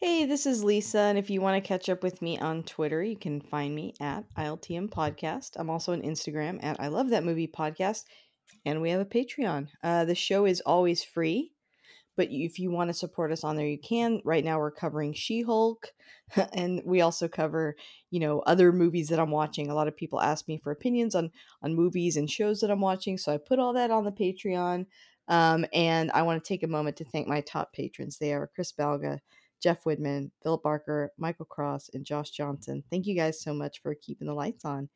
Hey, this is Lisa, and if you want to catch up with me on Twitter, you can find me at ILTM Podcast. I'm also on Instagram at I Love That Movie Podcast, and we have a Patreon. The show is always free, but if you want to support us on there, you can. Right now, we're covering She-Hulk, and we also cover, other movies that I'm watching. A lot of people ask me for opinions on movies and shows that I'm watching, so I put all that on the Patreon, and I want to take a moment to thank my top patrons. They are Chris Belga, Jeff Widman, Philip Barker, Michael Cross, and Josh Johnson. Thank you guys so much for keeping the lights on.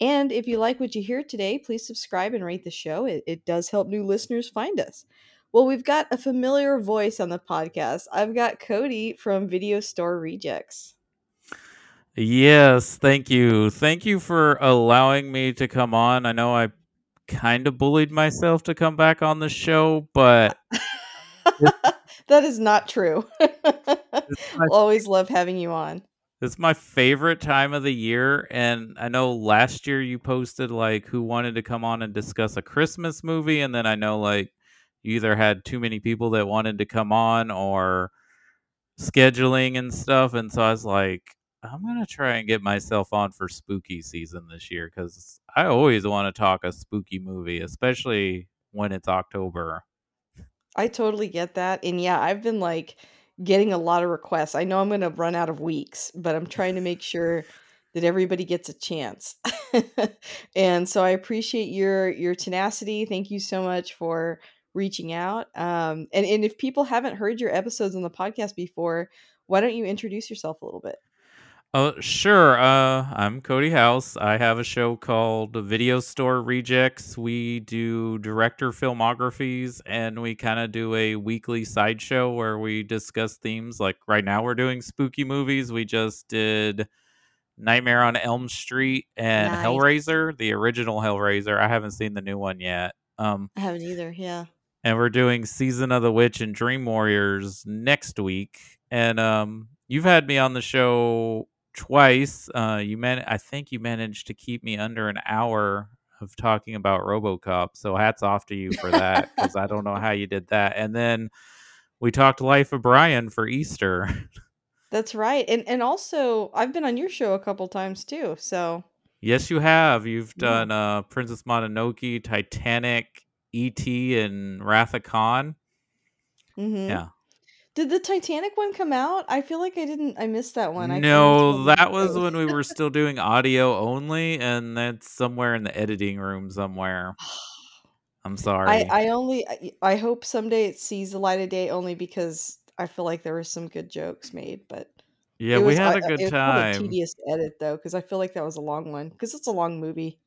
And if you like what you hear today, please subscribe and rate the show. It does help new listeners find us. Well, we've got a familiar voice on the podcast. I've got Cody from Video Store Rejects. Yes, thank you. Thank you for allowing me to come on. I know I kind of bullied myself to come back on the show, but... That is not true. I'll always love having you on. It's my favorite time of the year. And I know last year you posted who wanted to come on and discuss a Christmas movie. And then I know you either had too many people that wanted to come on or scheduling and stuff. And so I was like, I'm going to try and get myself on for spooky season this year, because I always want to talk a spooky movie, especially when it's October. I totally get that. And yeah, I've been getting a lot of requests. I know I'm going to run out of weeks, but I'm trying to make sure that everybody gets a chance. And so I appreciate your tenacity. Thank you so much for reaching out. And if people haven't heard your episodes on the podcast before, why don't you introduce yourself a little bit? Sure. I'm Cody House. I have a show called Video Store Rejects. We do director filmographies, and we kind of do a weekly sideshow where we discuss themes. Like right now we're doing spooky movies. We just did Nightmare on Elm Street and Hellraiser, the original Hellraiser. I haven't seen the new one yet. I haven't either, yeah. And we're doing Season of the Witch and Dream Warriors next week. And you've had me on the show twice. I think you managed to keep me under an hour of talking about RoboCop, so hats off to you for that, because I don't know how you did that. And then we talked Life of Brian for Easter. That's right. And also I've been on your show a couple times too, so yes, you have. You've done Princess Mononoke, Titanic, E.T., and Wrath of Khan. Mm-hmm. Yeah. Did the Titanic one come out? I feel like I missed that one. No, that was when we were still doing audio only, and that's somewhere in the editing room somewhere. I'm sorry. I hope someday it sees the light of day, only because I feel like there were some good jokes made, but yeah, we had a good time. It was a tedious edit though, because I feel like that was a long one, because it's a long movie.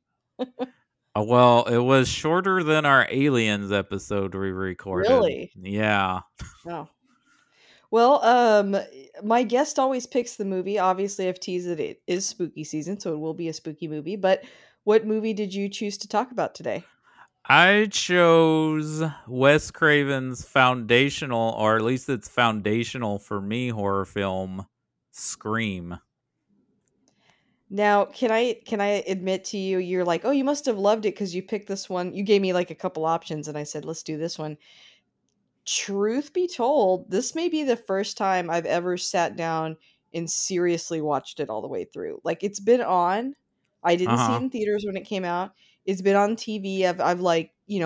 Well, it was shorter than our Aliens episode we recorded. Really? Yeah. Wow. Well, my guest always picks the movie. Obviously, I've teased that it is spooky season, so it will be a spooky movie. But what movie did you choose to talk about today? I chose Wes Craven's foundational, or at least it's foundational for me, horror film, Scream. Now, can I admit to you, you're like, oh, you must have loved it because you picked this one. You gave me a couple options, and I said, let's do this one. Truth be told, this may be the first time I've ever sat down and seriously watched it all the way through. It's been on. I didn't see it in theaters when it came out. It's been on TV. I've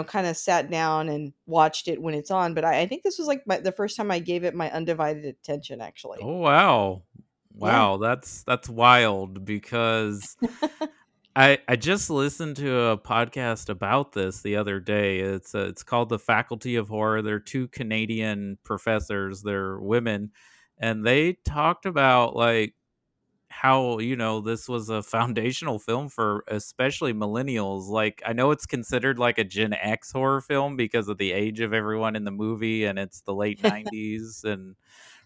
kind of sat down and watched it when it's on. But I think this was the first time I gave it my undivided attention, actually. Oh, wow. Wow. Yeah. That's wild, because I just listened to a podcast about this the other day. It's called The Faculty of Horror. They're two Canadian professors. They're women. And they talked about like how, you know, this was a foundational film for especially millennials. Like, I know it's considered like a Gen X horror film because of the age of everyone in the movie. And it's the late 90s and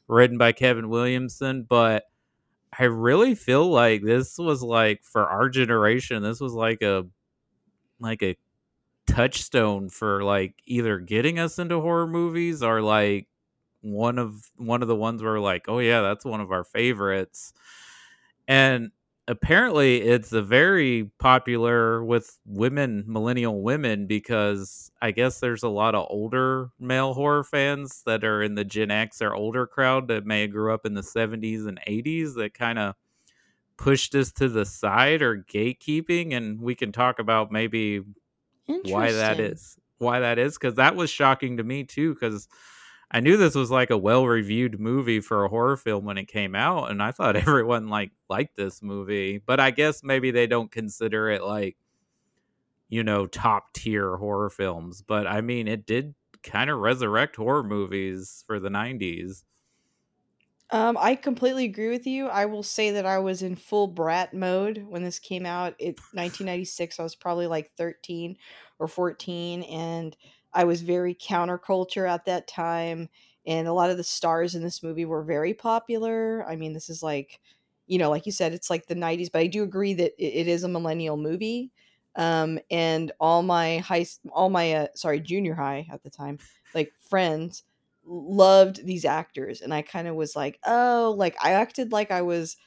written by Kevin Williamson. But I really feel like this was like, for our generation, this was like a touchstone for like either getting us into horror movies or like one of the ones where we're like, oh yeah, that's one of our favorites. And apparently it's a very popular with women, millennial women, because I guess there's a lot of older male horror fans that are in the Gen X or older crowd that may have grew up in the 70s and 80s that kind of pushed us to the side or gatekeeping. And we can talk about maybe why that is, because that was shocking to me, too, because I knew this was like a well-reviewed movie for a horror film when it came out, and I thought everyone liked this movie. But I guess maybe they don't consider it like, you know, top-tier horror films. But I mean, it did kind of resurrect horror movies for the 90s. I completely agree with you. I will say that I was in full brat mode when this came out. It's 1996. I was probably like 13 or 14, and I was very counterculture at that time, and a lot of the stars in this movie were very popular. I mean, this is like, you know, like you said, it's like the 90s, but I do agree that it is a millennial movie. And all my junior high at the time, like friends loved these actors. And I kind of was like, oh, like I always acted like I was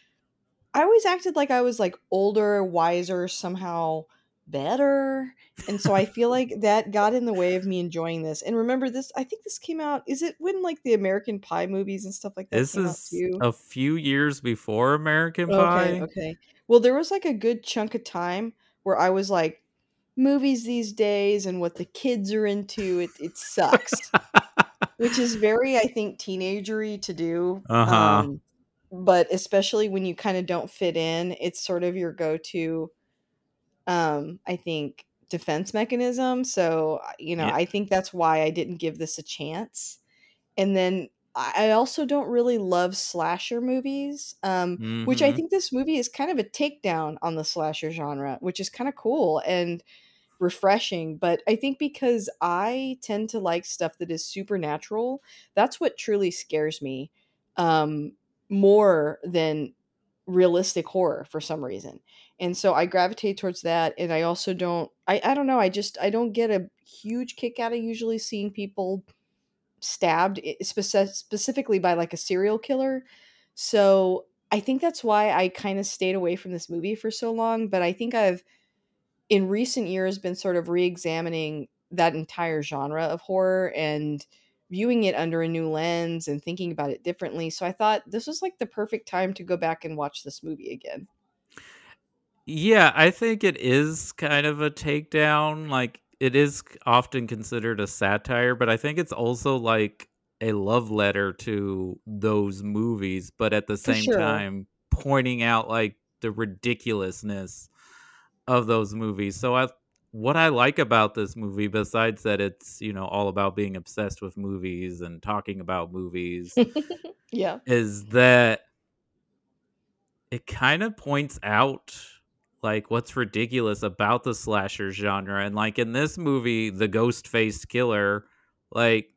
like older, wiser, somehow better. And so I feel like that got in the way of me enjoying this. And remember this, I think this came out, is it when like the American Pie movies and stuff like that this came out too? A few years before American Pie. Okay. Well, there was like a good chunk of time where I was like, movies these days and what the kids are into, it sucks. Which is very, I think, teenagery to do. Uh-huh. But especially when you kind of don't fit in, it's sort of your go-to I think defense mechanism. So, you know, yeah. I think that's why I didn't give this a chance. And then I also don't really love slasher movies, mm-hmm. which I think this movie is kind of a takedown on the slasher genre, which is kind of cool and refreshing. But I think because I tend to like stuff that is supernatural, that's what truly scares me more than realistic horror for some reason. And so I gravitate towards that. And I also don't, I don't know. I don't get a huge kick out of usually seeing people stabbed specifically by like a serial killer. So I think that's why I kind of stayed away from this movie for so long. But I think I've in recent years been sort of re-examining that entire genre of horror and viewing it under a new lens and thinking about it differently. So I thought this was like the perfect time to go back and watch this movie again. Yeah, I think it is kind of a takedown. Like, it is often considered a satire, but I think it's also like a love letter to those movies, but at the same time pointing out like the ridiculousness of those movies. So what I like about this movie, besides that it's, you know, all about being obsessed with movies and talking about movies, yeah, is that it kind of points out like what's ridiculous about the slasher genre. And like in this movie, the ghost-faced killer, like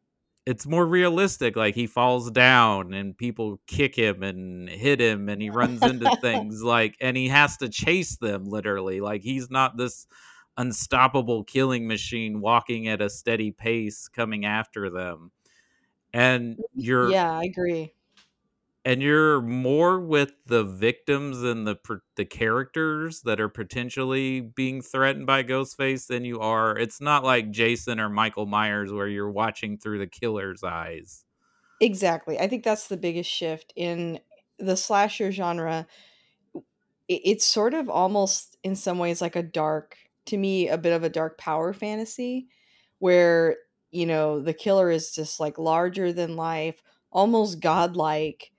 it's more realistic. Like he falls down and people kick him and hit him and he runs into things, like, and he has to chase them literally. Like he's not this unstoppable killing machine walking at a steady pace coming after them. And I agree. And you're more with the victims and the characters that are potentially being threatened by Ghostface than you are. It's not like Jason or Michael Myers where you're watching through the killer's eyes. Exactly. I think that's the biggest shift in the slasher genre. It's sort of almost in some ways like a dark power fantasy where, you know, the killer is just like larger than life, almost godlike.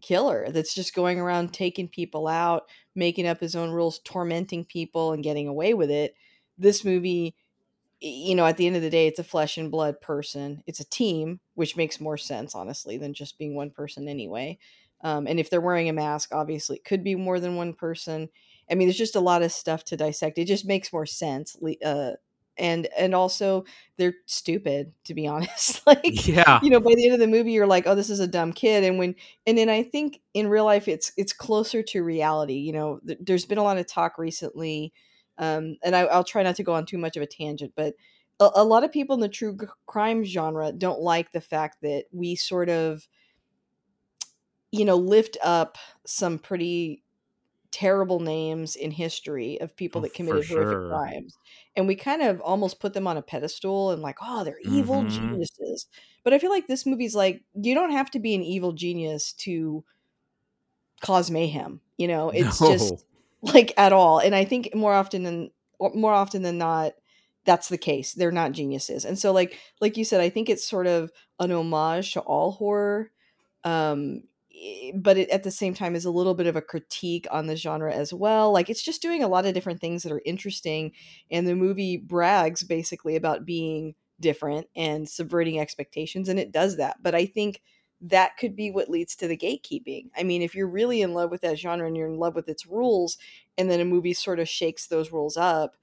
killer that's just going around taking people out, making up his own rules, tormenting people and getting away with it. This movie, you know, at the end of the day, it's a flesh and blood person. It's a team, which makes more sense, honestly, than just being one person anyway. And if they're wearing a mask, obviously it could be more than one person. I mean, there's just a lot of stuff to dissect. It just makes more sense. And also they're stupid, to be honest. Like, yeah, you know, by the end of the movie, you're like, oh, this is a dumb kid. And then I think in real life, it's closer to reality. You know, there's been a lot of talk recently. And I'll try not to go on too much of a tangent, but a lot of people in the true crime genre don't like the fact that we sort of, you know, lift up some pretty terrible names in history of people that committed horrific crimes, and we kind of almost put them on a pedestal and like, oh, they're evil geniuses. But I feel like this movie's like, you don't have to be an evil genius to cause mayhem, you know. It's just like at all. And I think more often than not that's the case. They're not geniuses. And so like you said, I think it's sort of an homage to all horror, but it, at the same time, is a little bit of a critique on the genre as well. Like, it's just doing a lot of different things that are interesting. And the movie brags basically about being different and subverting expectations. And it does that. But I think that could be what leads to the gatekeeping. I mean, if you're really in love with that genre and you're in love with its rules, and then a movie sort of shakes those rules up,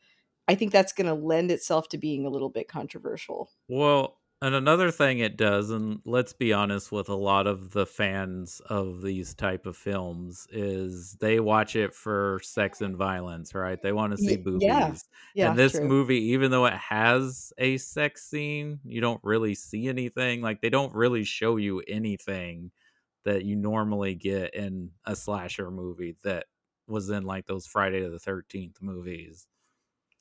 I think that's going to lend itself to being a little bit controversial. Well, and another thing it does, and let's be honest with a lot of the fans of these type of films, is they watch it for sex and violence, right? They want to see boobies. Yeah, and this movie, even though it has a sex scene, you don't really see anything. Like, they don't really show you anything that you normally get in a slasher movie that was in like those Friday the 13th movies.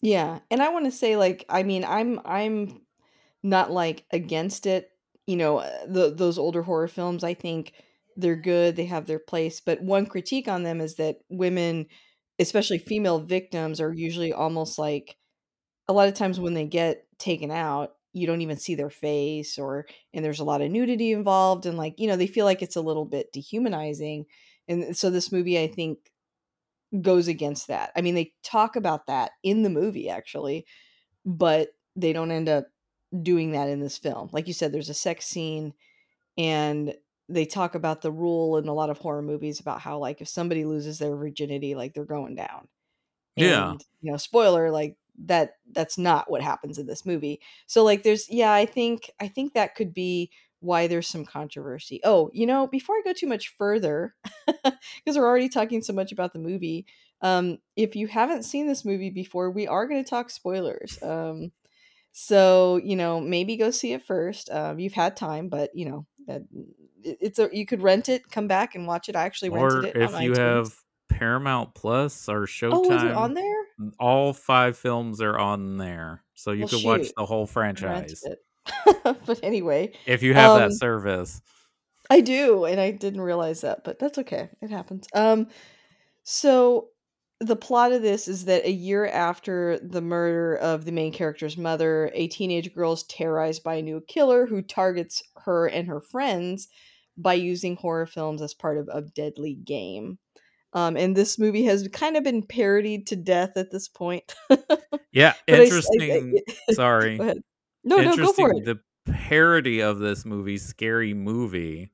Yeah. And I want to say, like, I mean, I'm not like against it, you know, those older horror films, I think they're good. They have their place. But one critique on them is that women, especially female victims, are usually almost like, a lot of times when they get taken out, you don't even see their face, and there's a lot of nudity involved. And like, you know, they feel like it's a little bit dehumanizing. And so this movie, I think, goes against that. I mean, they talk about that in the movie actually, but they don't end up doing that in this film. Like you said, there's a sex scene, and they talk about the rule in a lot of horror movies about how, like, if somebody loses their virginity, like, they're going down. Yeah. And, you know, spoiler, like that's not what happens in this movie. So like there's, yeah, I think that could be why there's some controversy. Oh, you know, before I go too much further, because we're already talking so much about the movie. If you haven't seen this movie before, we are going to talk spoilers. So, you know, maybe go see it first. You've had time, but, you know, you could rent it, come back and watch it. I actually rented it. Or if you have Paramount Plus or Showtime. Oh, is it on there? All 5 films are on there. So you could watch the whole franchise. But anyway. If you have that service. I do. And I didn't realize that, but that's okay. It happens. So the plot of this is that a year after the murder of the main character's mother, a teenage girl is terrorized by a new killer who targets her and her friends by using horror films as part of a deadly game. And this movie has kind of been parodied to death at this point. Yeah, interesting. Sorry. Go ahead. No, go for it. The parody of this movie, Scary Movie,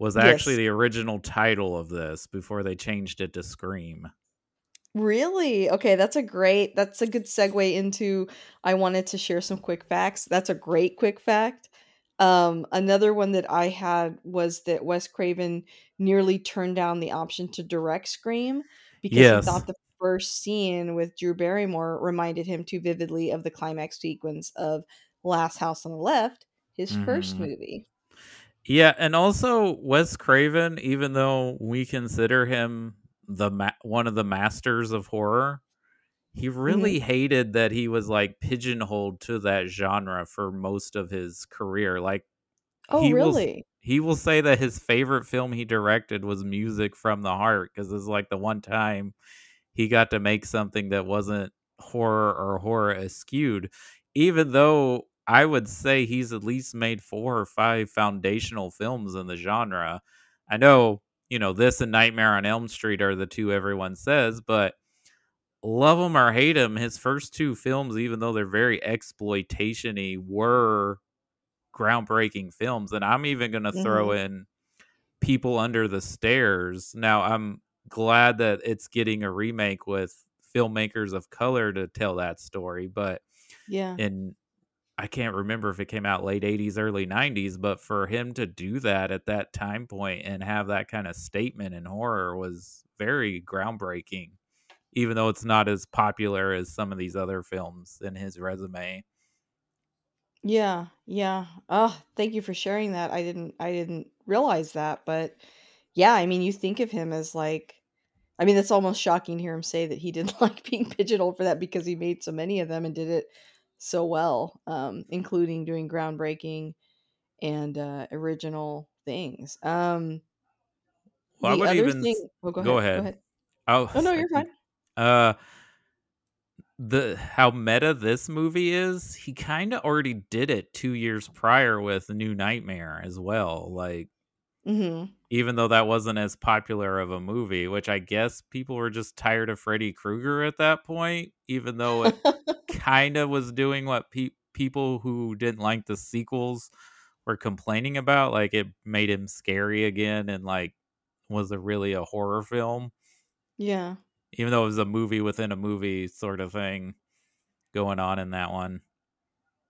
was actually the original title of this before they changed it to Scream. Really? Okay, that's a good segue into, I wanted to share some quick facts. That's a great quick fact. Another one that I had was that Wes Craven nearly turned down the option to direct Scream because he thought the first scene with Drew Barrymore reminded him too vividly of the climax sequence of Last House on the Left, his first movie. Yeah, and also Wes Craven, even though we consider him one of the masters of horror, he really hated that he was like pigeonholed to that genre for most of his career. Like, he will say that his favorite film he directed was Music from the Heart, because it's like the one time he got to make something that wasn't horror or horror askewed, even though I would say he's at least made 4 or 5 foundational films in the genre. I know you know, this and Nightmare on Elm Street are the two everyone says, but love him or hate him, his first two films, even though they're very exploitation-y, were groundbreaking films. And I'm even going to throw in People Under the Stairs. Now, I'm glad that it's getting a remake with filmmakers of color to tell that story, but yeah, and I can't remember if it came out late 80s, early 90s, but for him to do that at that time point and have that kind of statement in horror was very groundbreaking, even though it's not as popular as some of these other films in his resume. Yeah. Yeah. Oh, thank you for sharing that. I didn't realize that, but yeah, I mean, you think of him as like, I mean, that's almost shocking to hear him say that he didn't like being pigeonholed for that because he made so many of them and did it so well, including doing groundbreaking and original things. Well, I would even thing... oh, go ahead. Oh no, you're fine. The how meta this movie is, he kind of already did it 2 years prior with New Nightmare as well. Like, even though that wasn't as popular of a movie, which I guess people were just tired of Freddy Krueger at that point, even though it kind of was doing what people who didn't like the sequels were complaining about. Like, it made him scary again and like was a really a horror film. Yeah. Even though it was a movie within a movie sort of thing going on in that one.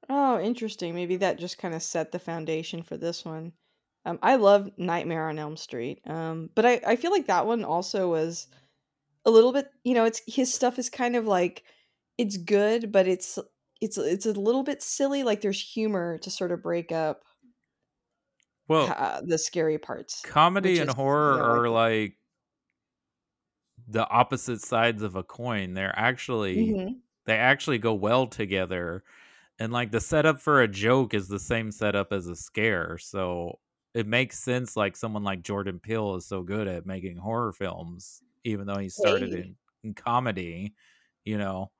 Oh, interesting. Maybe that just kind of set the foundation for this one. I love Nightmare on Elm Street. But I feel like that one also was a little bit, you know, it's his stuff is kind of like, it's good, but it's a little bit silly. Like, there's humor to sort of break up the scary parts. Comedy and horror are like the opposite sides of a coin. They're actually they go well together, and like the setup for a joke is the same setup as a scare, so it makes sense. Like, someone like Jordan Peele is so good at making horror films, even though he started in comedy, you know.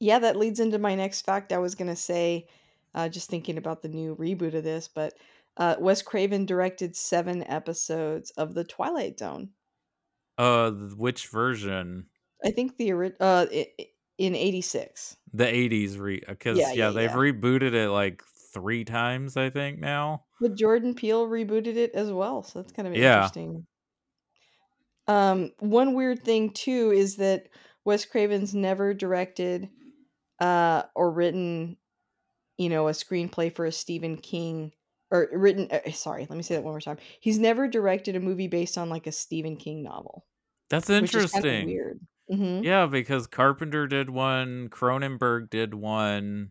Yeah, that leads into my next fact. I was gonna say, just thinking about the new reboot of this, but Wes Craven directed 7 episodes of The Twilight Zone. Which version? I think the in 86. The 80s because they've rebooted it like 3 times, I think, now. But Jordan Peele rebooted it as well, so that's kind of interesting. One weird thing too is that Wes Craven's never directed or written, you know, a screenplay for a Stephen King. Or written, sorry, let me say that one more time. He's never directed a movie based on like a Stephen King novel. That's interesting. Kind of weird. Yeah, because Carpenter did one, Cronenberg did one.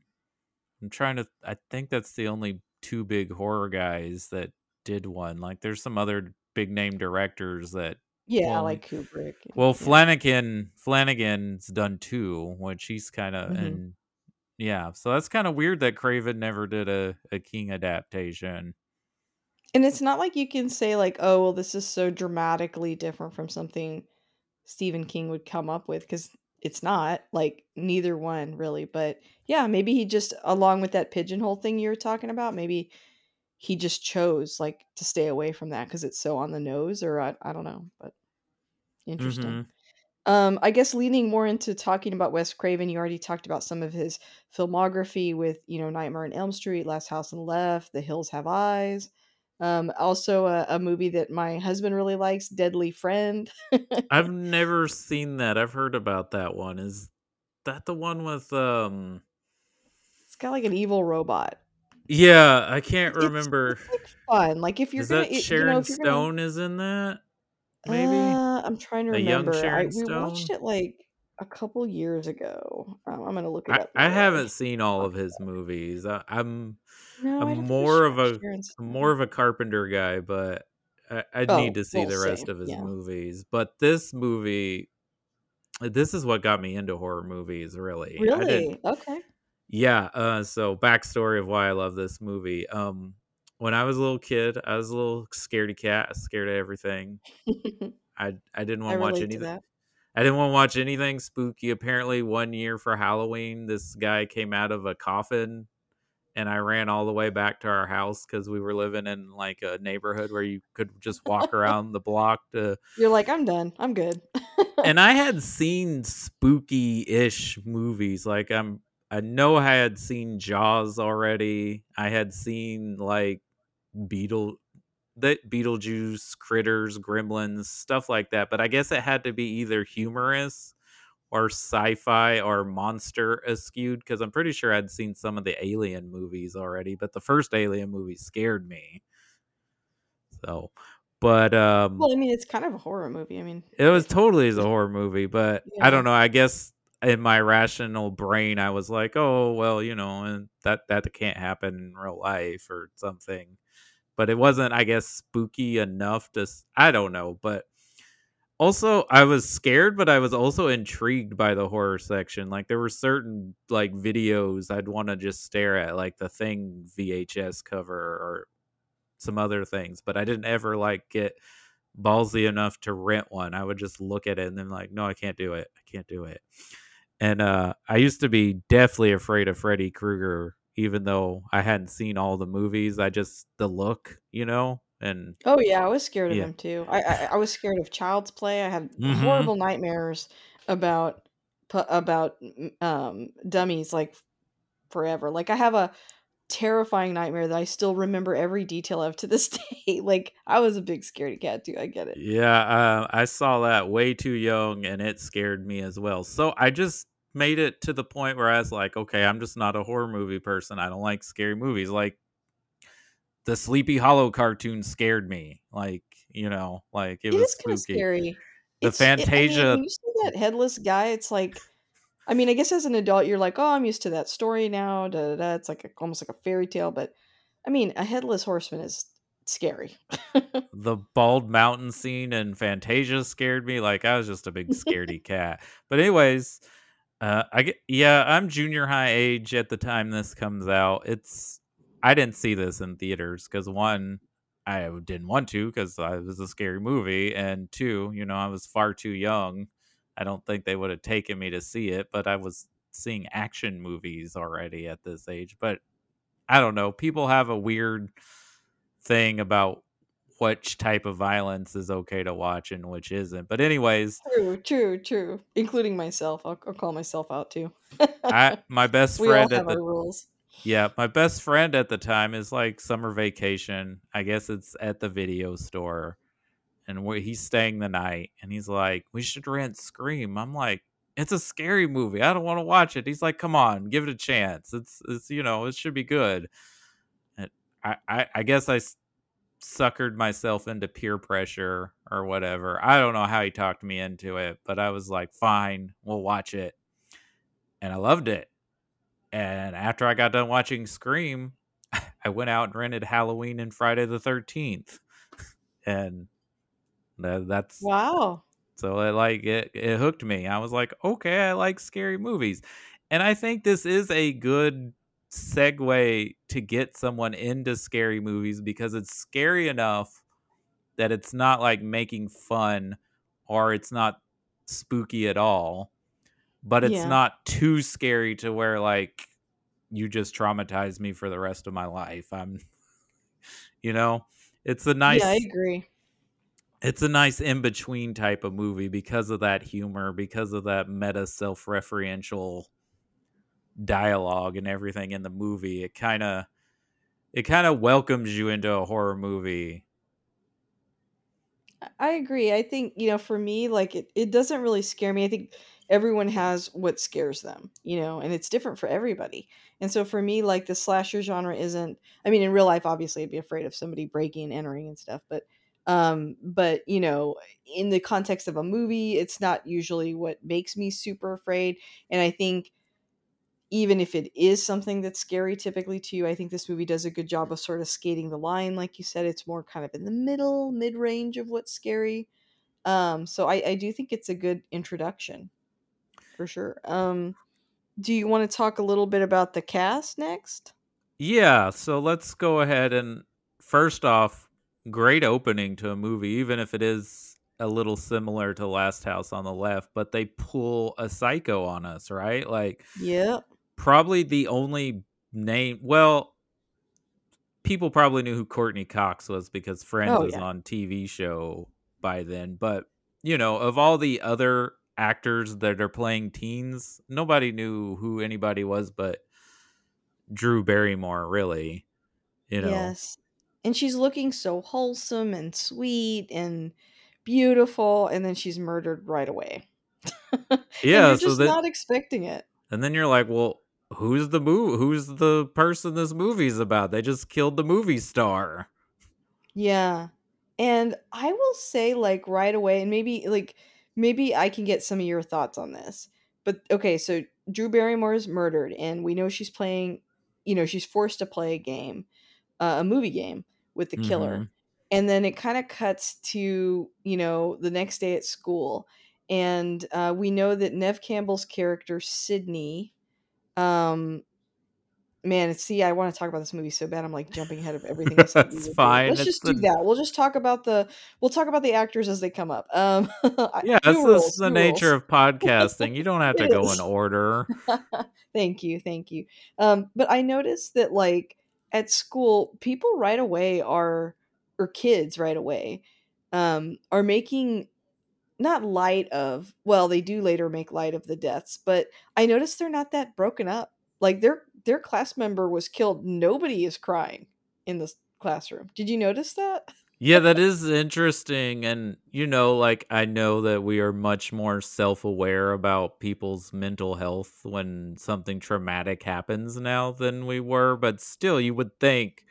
I think that's the only 2 big horror guys that did one. Like, there's some other big name directors that. Yeah, like Kubrick. Well, Flanagan's done 2, which he's kind of in. Yeah, so that's kind of weird that Craven never did a King adaptation. And it's not like you can say like, oh, well, this is so dramatically different from something Stephen King would come up with, because it's not like neither one really. But yeah, maybe he just, along with that pigeonhole thing you were talking about, maybe he just chose like to stay away from that because it's so on the nose, or I don't know, but interesting. I guess leaning more into talking about Wes Craven, you already talked about some of his filmography with, you know, Nightmare on Elm Street, Last House on the Left, The Hills Have Eyes. Also a movie that my husband really likes, Deadly Friend. I've never seen that. I've heard about that one. Is that the one with... It's got like an evil robot. Yeah, I can't remember. It's like fun. Like, if you're going to... Is that Sharon Stone is in that? Maybe I'm trying to remember. We watched it like a couple years ago. I'm gonna look it up. I haven't seen all of his movies. I'm more of a Carpenter guy, but I need to see the rest of his movies. But this movie, this is what got me into horror movies. Really? Okay. Yeah. So backstory of why I love this movie. When I was a little kid, I was a little scaredy cat. I was scared of everything. I didn't want to watch anything. I didn't want to watch anything spooky. Apparently, one year for Halloween, this guy came out of a coffin and I ran all the way back to our house because we were living in like a neighborhood where you could just walk around the block to... You're like, I'm done. I'm good. And I had seen spooky-ish movies. Like, I know I had seen Jaws already. I had seen like Beetlejuice, Critters, Gremlins, stuff like that. But I guess it had to be either humorous or sci-fi or monster askewed, because I'm pretty sure I'd seen some of the Alien movies already, but the first Alien movie scared me. So, but well, I mean, it's kind of a horror movie. I mean, it was totally a horror movie, but yeah. I don't know. I guess in my rational brain, I was like, oh, well, you know, and that can't happen in real life or something. But it wasn't, I guess, spooky enough to, I don't know. But also, I was scared, but I was also intrigued by the horror section. Like, there were certain, like, videos I'd want to just stare at, like the Thing VHS cover or some other things. But I didn't ever, like, get ballsy enough to rent one. I would just look at it and then, like, no, I can't do it. I can't do it. And I used to be deathly afraid of Freddy Krueger, even though I hadn't seen all the movies. I just, the look, you know? And oh yeah, I was scared of him too. I was scared of Child's Play. I had horrible nightmares about dummies, like, forever. Like, I have a terrifying nightmare that I still remember every detail of to this day. Like, I was a big scaredy cat too. I get it. Yeah. I saw that way too young and it scared me as well. So I just made it to the point where I was like, okay, I'm just not a horror movie person. I don't like scary movies. Like, the Sleepy Hollow cartoon scared me. Like, you know, like it was kind of scary. The Fantasia. When you see that headless guy, it's like, I mean, I guess as an adult, you're like, oh, I'm used to that story now. Da, da, da. It's like almost like a fairy tale. But I mean, a headless horseman is scary. The bald mountain scene in Fantasia scared me. Like, I was just a big scaredy cat. But anyways. I'm junior high age at the time this comes out. I didn't see this in theaters because one, I didn't want to because it was a scary movie, and two, you know, I was far too young. I don't think they would have taken me to see it, but I was seeing action movies already at this age. But I don't know. People have a weird thing about which type of violence is okay to watch and which isn't. But anyways, true. Including myself, I'll call myself out too. My best friend at the time is like summer vacation. I guess it's at the video store, and he's staying the night. And he's like, "We should rent Scream." I'm like, "It's a scary movie. I don't want to watch it." He's like, "Come on, give it a chance. It's you know, it should be good." And I guess I suckered myself into peer pressure or whatever. I don't know how he talked me into it, but I was like, fine, we'll watch it. And I loved it. And after I got done watching Scream, I went out and rented Halloween and Friday the 13th. And that's... Wow. So it hooked me. I was like, okay, I like scary movies. And I think this is a good segue to get someone into scary movies because it's scary enough that it's not like making fun or it's not spooky at all, but it's not too scary to where like you just traumatize me for the rest of my life. I'm, you know, it's a nice, I agree. It's a nice in-between type of movie because of that humor, because of that meta self-referential dialogue and everything in the movie. It kind of welcomes you into a horror movie. I agree. I think, you know, for me, like it doesn't really scare me. I think everyone has what scares them, you know, and it's different for everybody. And so for me, like the slasher genre isn't, I mean, in real life, obviously I'd be afraid of somebody breaking and entering and stuff, but you know, in the context of a movie, it's not usually what makes me super afraid. And I think even if it is something that's scary typically to you, I think this movie does a good job of sort of skating the line. Like you said, it's more kind of in the mid-range of what's scary. So I do think it's a good introduction for sure. Do you want to talk a little bit about the cast next? Yeah. So let's go ahead and first off, great opening to a movie, even if it is a little similar to Last House on the Left, but they pull a Psycho on us, right? Like, yeah. Probably the only name. Well, people probably knew who Courtney Cox was because Friends was on TV show by then. But, you know, of all the other actors that are playing teens, nobody knew who anybody was but Drew Barrymore, really. You know. Yes. And she's looking so wholesome and sweet and beautiful, and then she's murdered right away. Yeah, you're just not expecting it. And then you're like, well, who's the person this movie's about? They just killed the movie star. Yeah. And I will say, like, right away, and maybe I can get some of your thoughts on this. But okay, so Drew Barrymore is murdered, and we know she's playing, you know, she's forced to play a game, a movie game with the killer. Mm-hmm. And then it kind of cuts to, you know, the next day at school. And we know that Neve Campbell's character, Sydney, I want to talk about this movie so bad. I'm like jumping ahead of everything else. That's fine. Let's just do that. We'll talk about the actors as they come up. Yeah, this is the nature of podcasting. You don't have to go in order. Thank you. But I noticed that, like, at school, people right away are making not light of, well, they do later make light of the deaths, but I noticed they're not that broken up. Like, their class member was killed. Nobody is crying in this classroom. Did you notice that? Yeah, that is interesting. And, you know, like, I know that we are much more self-aware about people's mental health when something traumatic happens now than we were. But still, you would think,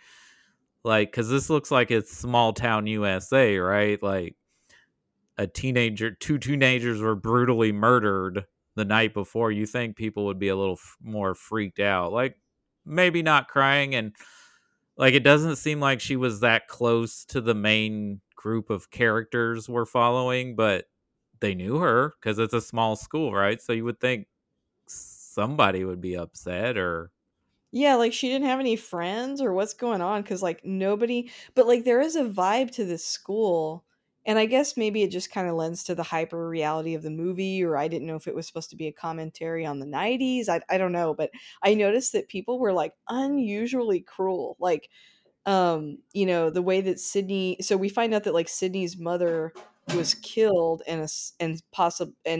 like, because this looks like it's small town USA, right? Like, two teenagers were brutally murdered the night before. You think people would be a little more freaked out, like maybe not crying. And like, it doesn't seem like she was that close to the main group of characters we're following, but they knew her because it's a small school, right? So you would think somebody would be upset or. Yeah, like she didn't have any friends or what's going on, because like nobody, but like there is a vibe to this school. And I guess maybe it just kind of lends to the hyper reality of the movie, or I didn't know if it was supposed to be a commentary on the 90s. I don't know, but I noticed that people were like unusually cruel. Like, you know, the way that Sydney, so we find out that like Sydney's mother was killed and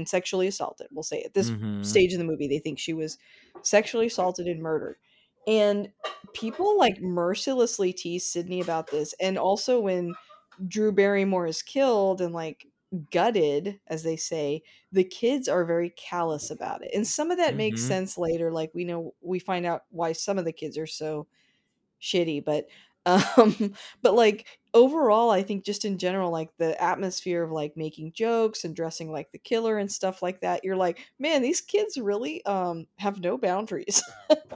sexually assaulted. We'll say at this stage in the movie, they think she was sexually assaulted and murdered. And people like mercilessly tease Sydney about this. And also when Drew Barrymore is killed and like gutted, as they say, the kids are very callous about it. And some of that makes sense later. Like we find out why some of the kids are so shitty, but like overall, I think just in general, like the atmosphere of like making jokes and dressing like the killer and stuff like that. You're like, man, these kids really, have no boundaries,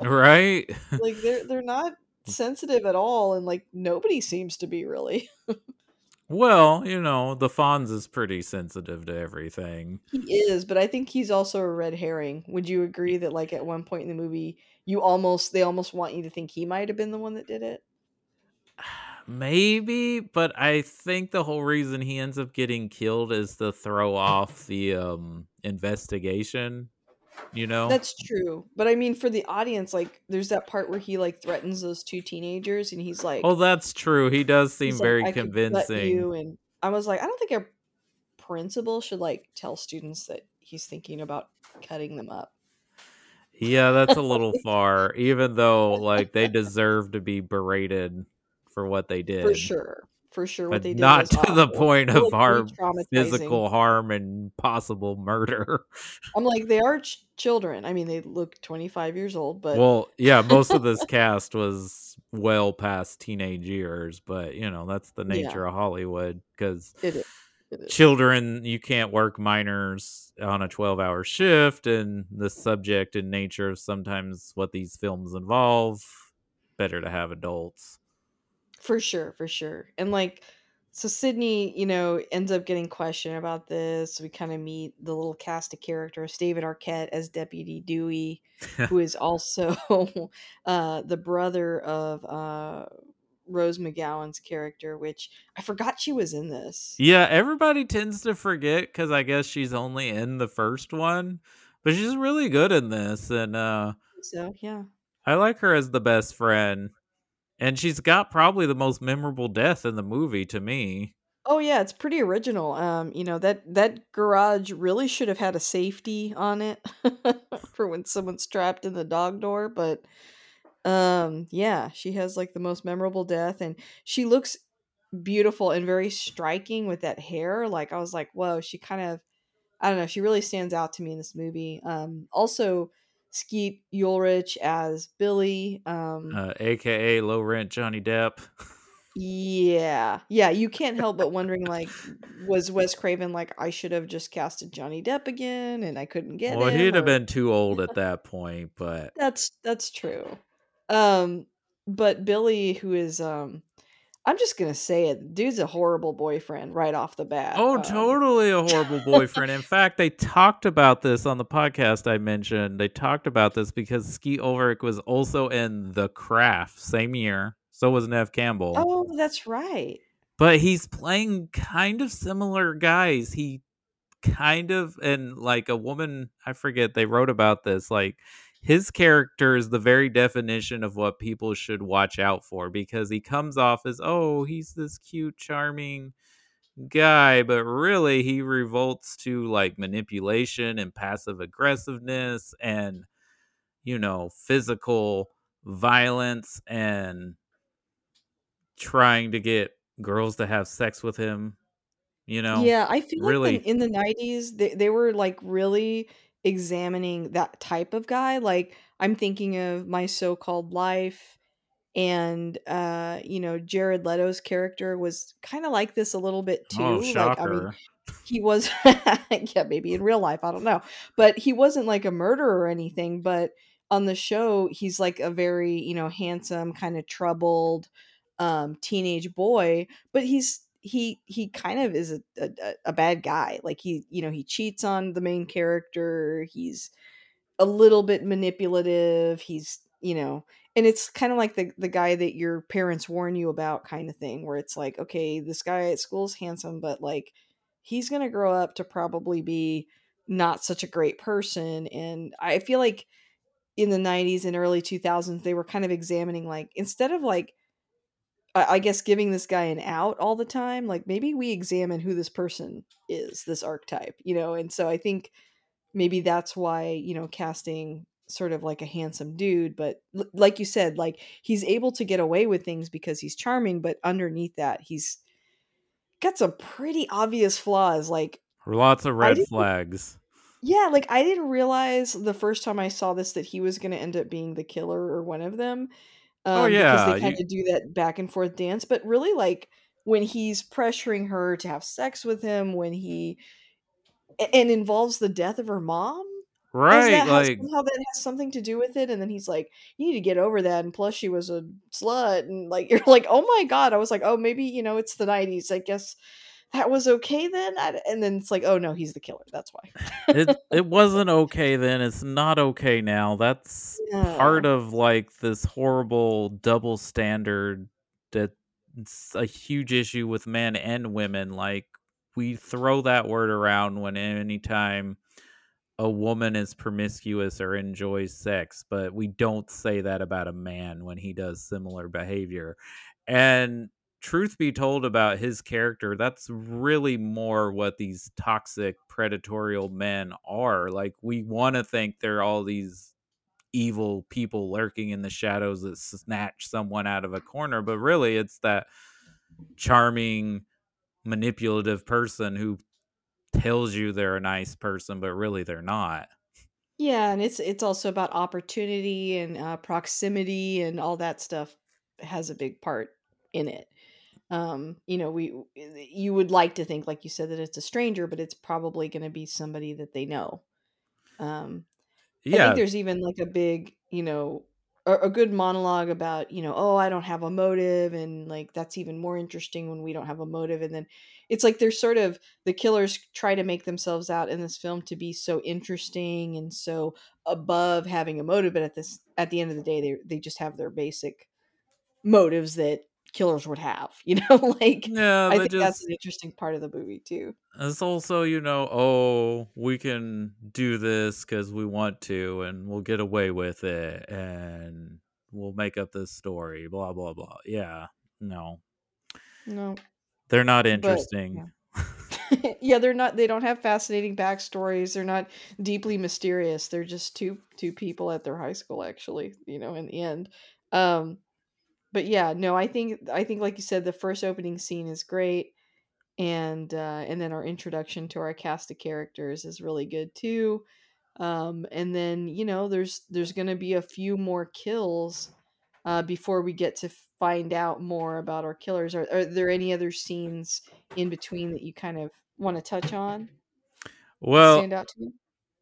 right? Like they're not sensitive at all. And like, nobody seems to be really. Well, you know, the Fonz is pretty sensitive to everything. He is, but I think he's also a red herring. Would you agree that, like, at one point in the movie, they almost want you to think he might have been the one that did it? Maybe, but I think the whole reason he ends up getting killed is to throw off the investigation. You know, that's true, but I mean, for the audience, like, there's that part where he like threatens those two teenagers, and he's like, "Oh, that's true." He does seem very convincing. You, and I was like, I don't think our principal should like tell students that he's thinking about cutting them up. Yeah, that's a little far. Even though, like, they deserve to be berated for what they did, for sure. But what they did, not was to awful. The point of our physical harm and possible murder. I'm like, they are children. I mean, they look 25 years old, but well, yeah, most of this cast was well past teenage years, but you know, that's the nature of Hollywood, because it is. Children, you can't work minors on a 12-hour shift, and the subject and nature of sometimes what these films involve, better to have adults. For sure. And like, so Sydney, you know, ends up getting questioned about this. We kind of meet the little cast of characters, David Arquette as Deputy Dewey, who is also the brother of Rose McGowan's character, which I forgot she was in this. Yeah, everybody tends to forget because I guess she's only in the first one, but she's really good in this. And so, yeah. I like her as the best friend. And she's got probably the most memorable death in the movie to me. Oh, yeah, it's pretty original. You know, that garage really should have had a safety on it for when someone's trapped in the dog door. But yeah, she has like the most memorable death. And she looks beautiful and very striking with that hair. Like, I was like, whoa, she kind of, I don't know, she really stands out to me in this movie. Also, Skeet Ulrich as Billy, aka Low Rent Johnny Depp. yeah, you can't help but wondering, like, was Wes Craven like, I should have just casted Johnny Depp again and I couldn't get him? Well, he'd have been too old at that point, but that's true. But Billy, who is I'm just going to say it. Dude's a horrible boyfriend right off the bat. Oh, totally a horrible boyfriend. In fact, they talked about this on the podcast I mentioned. They talked about this because Skeet Ulrich was also in The Craft same year. So was Neve Campbell. Oh, that's right. But he's playing kind of similar guys. He kind of, and like a woman, I forget, they wrote about this, like, his character is the very definition of what people should watch out for, because he comes off as, oh, he's this cute, charming guy, but really he revolts to like manipulation and passive aggressiveness and, you know, physical violence and trying to get girls to have sex with him, you know? Yeah, I feel really, like in the 90s, they were like really examining that type of guy. Like, I'm thinking of My So-Called Life, and you know, Jared Leto's character was kind of like this a little bit too. Oh, shocker. Like, I mean, he was yeah, maybe in real life, I don't know, but he wasn't like a murderer or anything, but on the show he's like a very, you know, handsome, kind of troubled teenage boy, but he kind of is a bad guy. Like, he, you know, he cheats on the main character. He's a little bit manipulative. He's, you know, and it's kind of like the guy that your parents warn you about kind of thing, where it's like, okay, this guy at school's handsome, but like, he's going to grow up to probably be not such a great person. And I feel like in the 90s and early 2000s, they were kind of examining, like, instead of like, I guess, giving this guy an out all the time, like, maybe we examine who this person is, this archetype, you know? And so I think maybe that's why, you know, casting sort of like a handsome dude, but like you said, like, he's able to get away with things because he's charming, but underneath that, he's got some pretty obvious flaws. Like, lots of red flags. Yeah. Like, I didn't realize the first time I saw this, that he was going to end up being the killer or one of them. Oh yeah, because they kind of do that back and forth dance. But really, like, when he's pressuring her to have sex with him, when he and involves the death of her mom, right? Like, somehow that has something to do with it. And then he's like, "You need to get over that." And plus, she was a slut, and like, you're like, "Oh my god!" I was like, "Oh, maybe, you know, it's the '90s. I guess that was okay then." And then it's like, "Oh no, he's the killer. That's why." It wasn't okay then. It's not okay now. That's part of like this horrible double standard. That's a huge issue with men and women. Like, we throw that word around when anytime a woman is promiscuous or enjoys sex, but we don't say that about a man when he does similar behavior. And truth be told about his character, that's really more what these toxic, predatorial men are. Like, we want to think they're all these evil people lurking in the shadows that snatch someone out of a corner, but really it's that charming, manipulative person who tells you they're a nice person, but really they're not. Yeah, and it's also about opportunity and proximity, and all that stuff has a big part in it. You know, you would like to think, like you said, that it's a stranger, but it's probably going to be somebody that they know. Yeah. I think there's even like a big, you know, a good monologue about, you know, oh, I don't have a motive. And like, that's even more interesting when we don't have a motive. And then it's like, they're sort of, the killers try to make themselves out in this film to be so interesting and so above having a motive. But at the end of the day, they just have their basic motives that killers would have, you know, like, yeah, I think that's an interesting part of the movie too. It's also, you know, oh, we can do this because we want to, and we'll get away with it, and we'll make up this story, blah, blah, blah. Yeah. No. They're not interesting. But, yeah. Yeah, they're not, they don't have fascinating backstories. They're not deeply mysterious. They're just two people at their high school, actually, you know, in the end. But yeah, no, I think like you said, the first opening scene is great. And then our introduction to our cast of characters is really good too. And then, you know, there's going to be a few more kills before we get to find out more about our killers. Are there any other scenes in between that you kind of want to touch on? Well, stand out to you?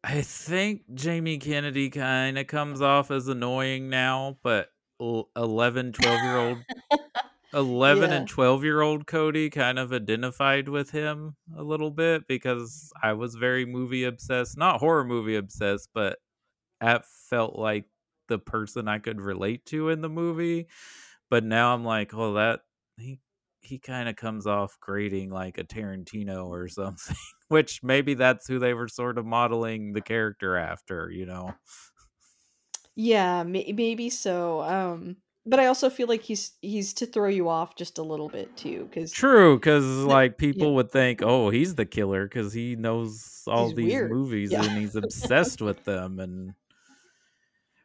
I think Jamie Kennedy kind of comes off as annoying now, but 11 and 12-year-old Cody kind of identified with him a little bit, because I was very movie obsessed, not horror movie obsessed, but that felt like the person I could relate to in the movie. But now I'm like, oh, that he kind of comes off grading like a Tarantino or something, which maybe that's who they were sort of modeling the character after, you know? Yeah, maybe so. But I also feel like he's to throw you off just a little bit too, because true, because like people would think, oh, he's the killer because he knows all these weird movies and he's obsessed with them, and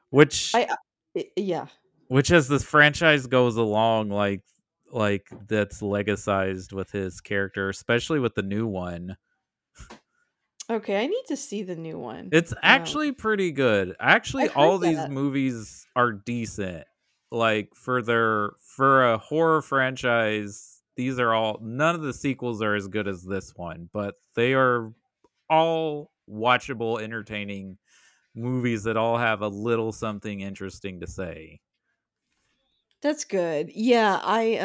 which as this franchise goes along, like that's legacized with his character, especially with the new one. Okay, I need to see the new one. It's actually pretty good. Actually, all these movies are decent. Like for a horror franchise, these are all, none of the sequels are as good as this one, but they are all watchable, entertaining movies that all have a little something interesting to say. That's good. Yeah, I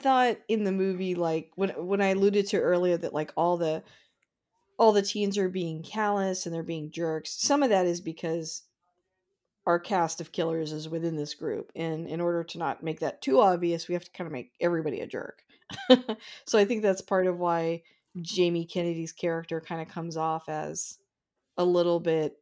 thought in the movie, like when I alluded to earlier that like all the teens are being callous and they're being jerks. Some of that is because our cast of killers is within this group, and in order to not make that too obvious, we have to kind of make everybody a jerk. So I think that's part of why Jamie Kennedy's character kind of comes off as a little bit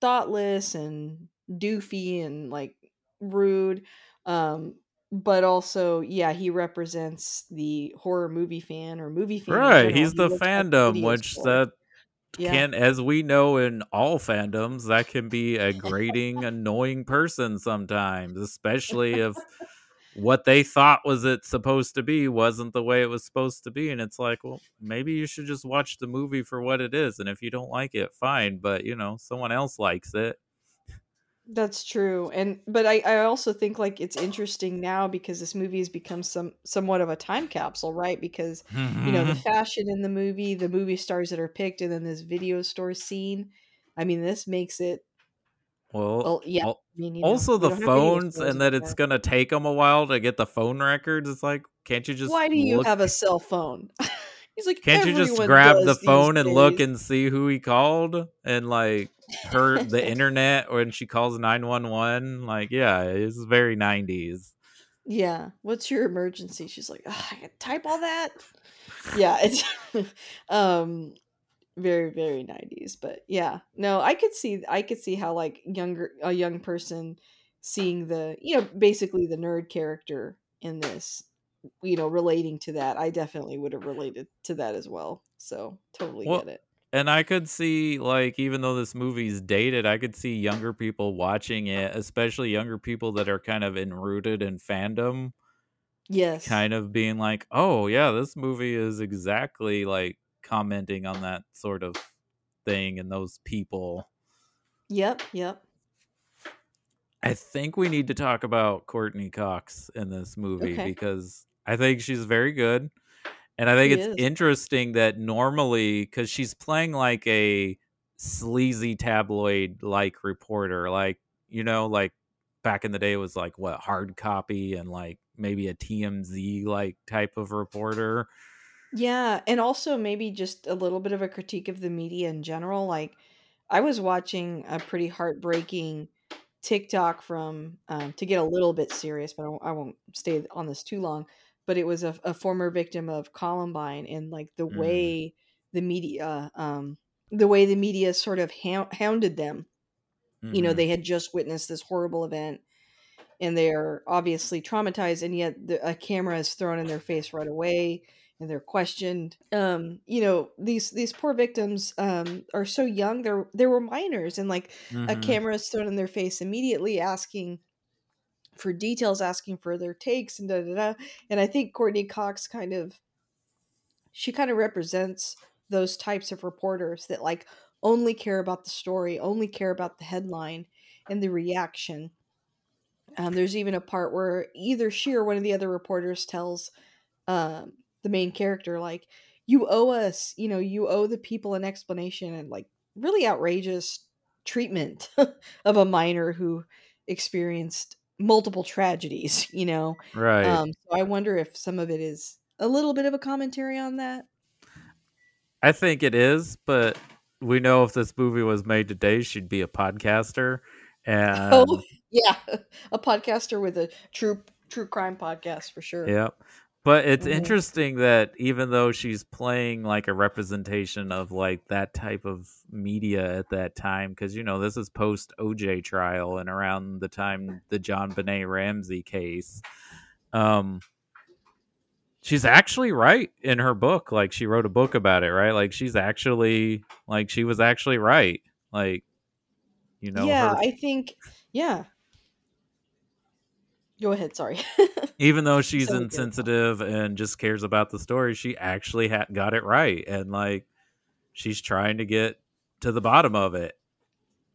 thoughtless and doofy and like rude. But also, yeah, he represents the horror movie fan or movie fan. Right. He's the fandom, which that can, as we know, in all fandoms, that can be a grating, annoying person sometimes, especially if what they thought was it supposed to be wasn't the way it was supposed to be. And it's like, well, maybe you should just watch the movie for what it is. And if you don't like it, fine. But, you know, someone else likes it. That's true. But I also think like it's interesting now because this movie has become somewhat of a time capsule, right? Because, you know, the fashion in the movie stars that are picked, and then this video store scene. I mean, this makes it. Also the phones, and that it's going to take them a while to get the phone records. It's like, can't you just. Why do you have a cell phone? He's like, can't you just grab the phone and look and see who he called, and like her the internet when she calls 911? Like, yeah, it's very 90s. Yeah, what's your emergency? She's like, oh, I can type all that. Yeah, it's very, very 90s. But yeah, no, I could see how like a young person seeing the, you know, basically the nerd character in this, you know, relating to that. I definitely would have related to that as well. So totally get it. And I could see, like, even though this movie's dated, I could see younger people watching it, especially younger people that are kind of enrooted in fandom. Yes. Kind of being like, oh, yeah, this movie is exactly, like, commenting on that sort of thing and those people. Yep. I think we need to talk about Courtney Cox in this movie because I think she's very good. And I think it's interesting that normally, because she's playing like a sleazy tabloid like reporter, like, you know, like back in the day it was like what, Hard Copy and like maybe a TMZ like type of reporter. Yeah. And also maybe just a little bit of a critique of the media in general. Like I was watching a pretty heartbreaking TikTok from, to get a little bit serious, but I won't stay on this too long, but it was a former victim of Columbine, and like the way the media, sort of hounded them, you know, they had just witnessed this horrible event and they are obviously traumatized, and yet a camera is thrown in their face right away and they're questioned. You know, these poor victims are so young. They were minors, and like a camera is thrown in their face immediately, asking for details, asking for their takes, and And I think Courtney Cox kind of represents those types of reporters that like only care about the story, only care about the headline and the reaction. There's even a part where either she or one of the other reporters tells the main character, like, you owe us, you know, you owe the people an explanation, and like really outrageous treatment of a minor who experienced multiple tragedies, you know? Right. So I wonder if some of it is a little bit of a commentary on that. I think it is, but we know if this movie was made today, she'd be a podcaster. And oh, yeah. A podcaster with a true crime podcast for sure. Yep. But it's interesting that even though she's playing like a representation of like that type of media at that time, because, you know, this is post OJ trial and around the time the John Benet Ramsey case, she's actually right in her book. Like, she wrote a book about it, right? Like, she's actually like, she was actually right. Like, you know, yeah, I think, yeah. Go ahead. Sorry. Even though she's so insensitive and just cares about the story, she actually got it right. And like, she's trying to get to the bottom of it.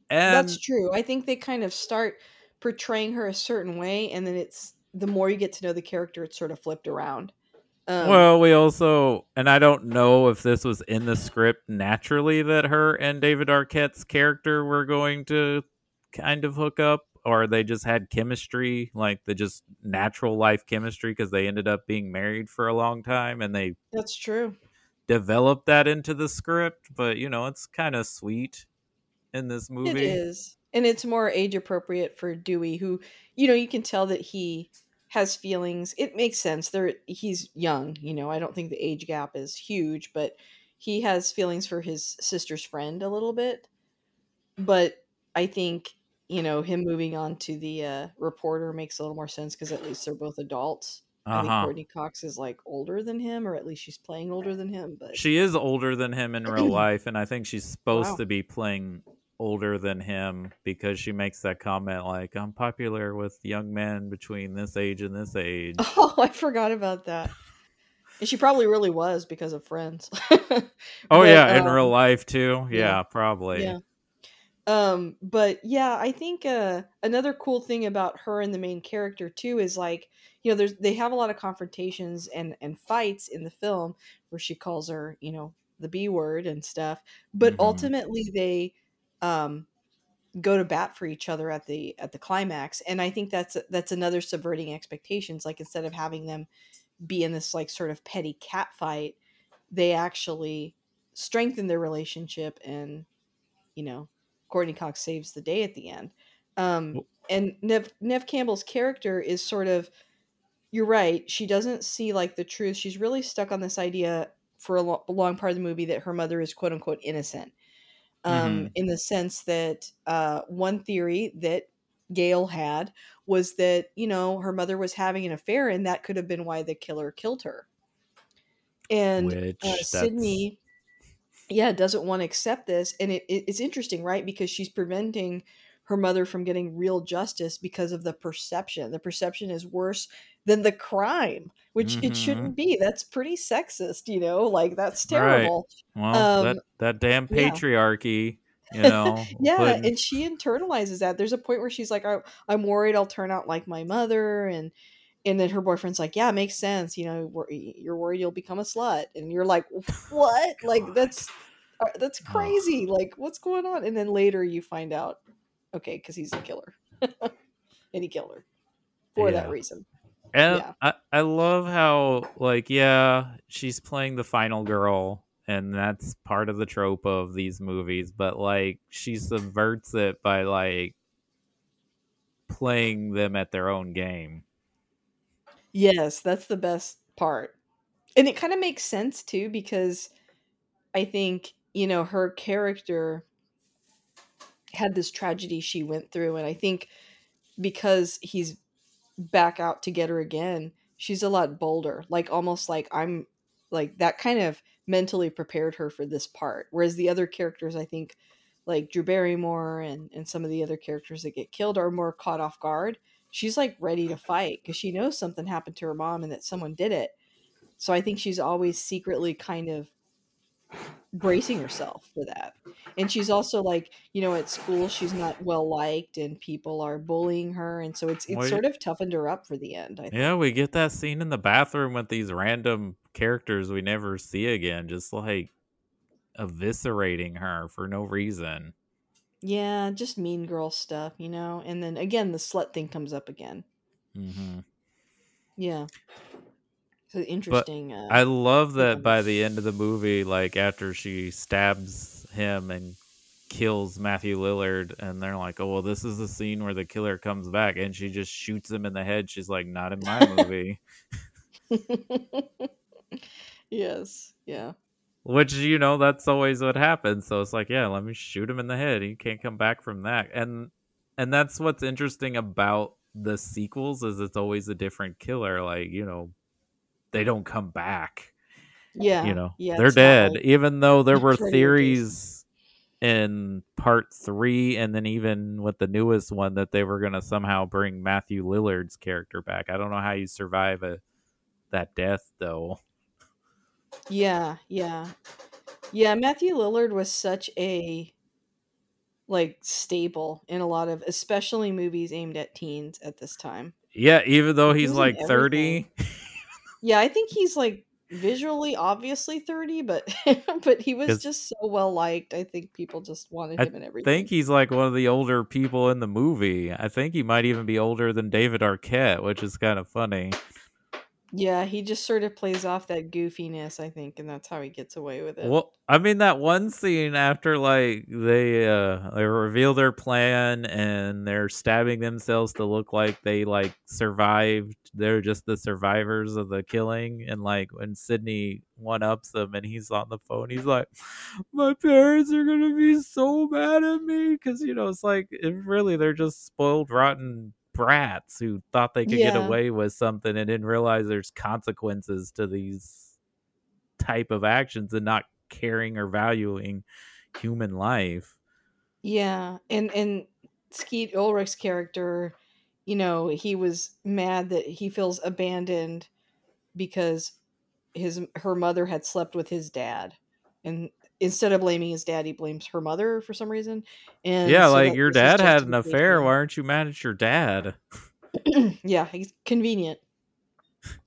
And that's true. I think they kind of start portraying her a certain way, and then it's the more you get to know the character, it's sort of flipped around. Well, we also, and I don't know if this was in the script naturally that her and David Arquette's character were going to kind of hook up, or they just had chemistry, like the just natural life chemistry, because they ended up being married for a long time, and they that's true developed that into the script. But you know, it's kind of sweet in this movie. It is, and it's more age appropriate for Dewey, who, you know, you can tell that he has feelings. It makes sense. He's young, you know. I don't think the age gap is huge, but he has feelings for his sister's friend a little bit. But I think, you know, him moving on to the reporter makes a little more sense, because at least they're both adults. I think Courtney Cox is like older than him, or at least she's playing older than him. But she is older than him in real life, and I think she's supposed to be playing older than him, because she makes that comment like, I'm popular with young men between this age and this age. Oh, I forgot about that. And she probably really was, because of Friends. Oh, yeah, in real life too. Yeah, probably. Yeah. But yeah, I think, another cool thing about her and the main character too, is like, you know, they have a lot of confrontations and fights in the film where she calls her, you know, the B word and stuff, but ultimately they, go to bat for each other at the climax. And I think that's another subverting expectations. Like, instead of having them be in this like sort of petty cat fight, they actually strengthen their relationship, and, you know, Courtney Cox saves the day at the end. And Neve Campbell's character is sort of, you're right, she doesn't see like the truth. She's really stuck on this idea for a long part of the movie that her mother is quote unquote innocent. In the sense that one theory that Gail had was that, you know, her mother was having an affair, and that could have been why the killer killed her. And Sydney doesn't want to accept this. And it's interesting, right? Because she's preventing her mother from getting real justice because of the perception. The perception is worse than the crime, which it shouldn't be. That's pretty sexist, you know, like that's terrible. Right. Well, that damn patriarchy, you know. And she internalizes that. There's a point where she's like, I'm worried I'll turn out like my mother. And then her boyfriend's like, yeah, it makes sense. You know, you're worried you'll become a slut. And you're like, what? Oh, like, that's crazy. Like, what's going on? And then later you find out, okay, because he's the killer. And he killed her for that reason. And I love how, like, she's playing the final girl. And that's part of the trope of these movies. But, like, she subverts it by, like, playing them at their own game. Yes, that's the best part. And it kind of makes sense too, because I think, you know, her character had this tragedy she went through. And I think because he's back out to get her again, she's a lot bolder, like almost like I'm like that kind of mentally prepared her for this part. Whereas the other characters, I think like Drew Barrymore and some of the other characters that get killed are more caught off guard. She's like ready to fight because she knows something happened to her mom and that someone did it. So I think she's always secretly kind of bracing herself for that. And she's also like, you know, at school, she's not well liked and people are bullying her. And so it's sort of toughened her up for the end. I think. We get that scene in the bathroom with these random characters we never see again, just like eviscerating her for no reason. Yeah, just mean girl stuff, you know? And then again, the slut thing comes up again. Mm-hmm. Yeah. So interesting. I love that by the end of the movie, like after she stabs him and kills Matthew Lillard, and they're like, oh, well, this is the scene where the killer comes back, and she just shoots him in the head. She's like, not in my movie. Yes. Yeah. Which, you know, that's always what happens. So it's like, yeah, let me shoot him in the head. He can't come back from that. And that's what's interesting about the sequels is it's always a different killer. Like, you know, they don't come back. Yeah. You know, yeah, they're dead. Like, even though there were theories in part 3 and then even with the newest one that they were going to somehow bring Matthew Lillard's character back. I don't know how you survive that death though. Yeah. Yeah. Yeah. Matthew Lillard was such a like staple in a lot of, especially movies aimed at teens at this time. Yeah. Even though he's like 30. Yeah, I think he's like visually obviously 30, but he was just so well liked. I think people just wanted him and everything. I think he's like one of the older people in the movie. I think he might even be older than David Arquette, which is kind of funny. Yeah, he just sort of plays off that goofiness, I think, and that's how he gets away with it. Well, I mean, that one scene after like they reveal their plan and they're stabbing themselves to look like they like survived. They're just the survivors of the killing, and like when Sydney one-ups them and he's on the phone, he's like, "My parents are gonna be so mad at me," because you know it's like really they're just spoiled, rotten brats who thought they could get away with something and didn't realize there's consequences to these type of actions and not caring or valuing human life. Yeah. And Skeet Ulrich's character, you know, he was mad that he feels abandoned because her mother had slept with his dad, and instead of blaming his dad, he blames her mother for some reason. And yeah, so like your dad had an affair. Why aren't you mad at your dad? Yeah, he's convenient.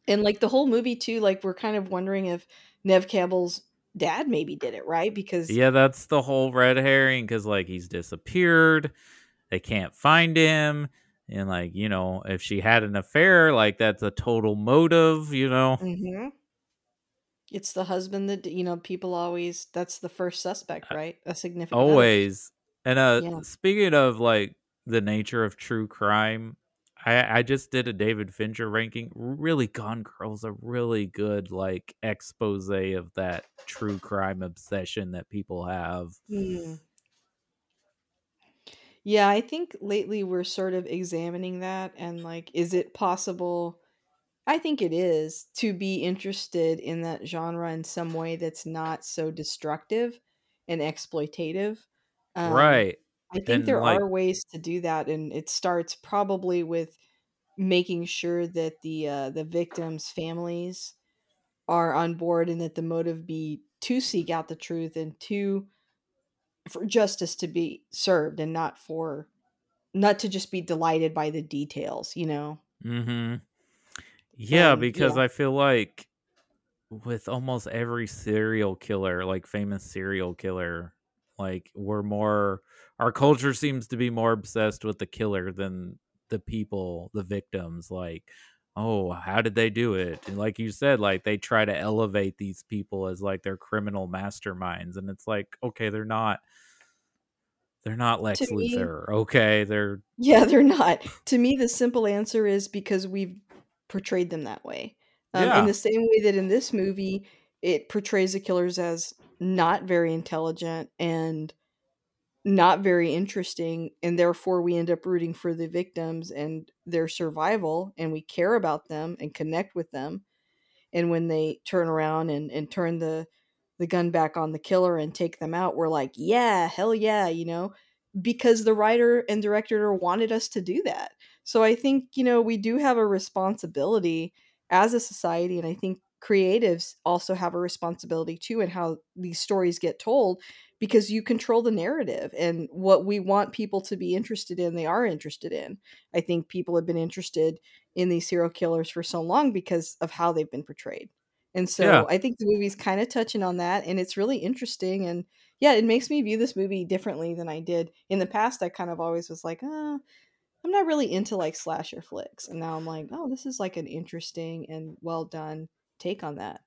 And like the whole movie too, like we're kind of wondering if Nev Campbell's dad maybe did it, right? Because yeah, that's the whole red herring. Because like he's disappeared, they can't find him, and like you know, if she had an affair, like that's a total motive, you know. Mm-hmm. It's the husband that, you know, people always, that's the first suspect, right? A significant always. Other. And Speaking of like the nature of true crime, I just did a David Fincher ranking. Really, Gone Girl's a really good like expose of that true crime obsession that people have. Mm. Yeah, I think lately we're sort of examining that and like, is it possible? I think it is to be interested in that genre in some way that's not so destructive and exploitative. Right. I think there are ways to do that. And it starts probably with making sure that the victims' families are on board and that the motive be to seek out the truth and for justice to be served and not to just be delighted by the details, you know? Mm-hmm. Yeah, because I feel like with almost every serial killer, like famous serial killer, like our culture seems to be more obsessed with the killer than the people, the victims. Like, oh, how did they do it? And like you said, like they try to elevate these people as like they're criminal masterminds. And it's like, okay, they're not. They're not Lex Luthor, okay? They're not. To me, the simple answer is because we've portrayed them that way. In the same way that in this movie, it portrays the killers as not very intelligent and not very interesting, and therefore we end up rooting for the victims and their survival, and we care about them and connect with them. And when they turn around and turn the gun back on the killer and take them out, we're like, yeah, hell yeah, you know, because the writer and director wanted us to do that. So I think, you know, we do have a responsibility as a society, and I think creatives also have a responsibility too in how these stories get told, because you control the narrative, and what we want people to be interested in, they are interested in. I think people have been interested in these serial killers for so long because of how they've been portrayed. And so I think the movie's kind of touching on that, and it's really interesting. And yeah, it makes me view this movie differently than I did in the past. I kind of always was like, I'm not really into like slasher flicks. And now I'm like, oh, this is like an interesting and well done take on that.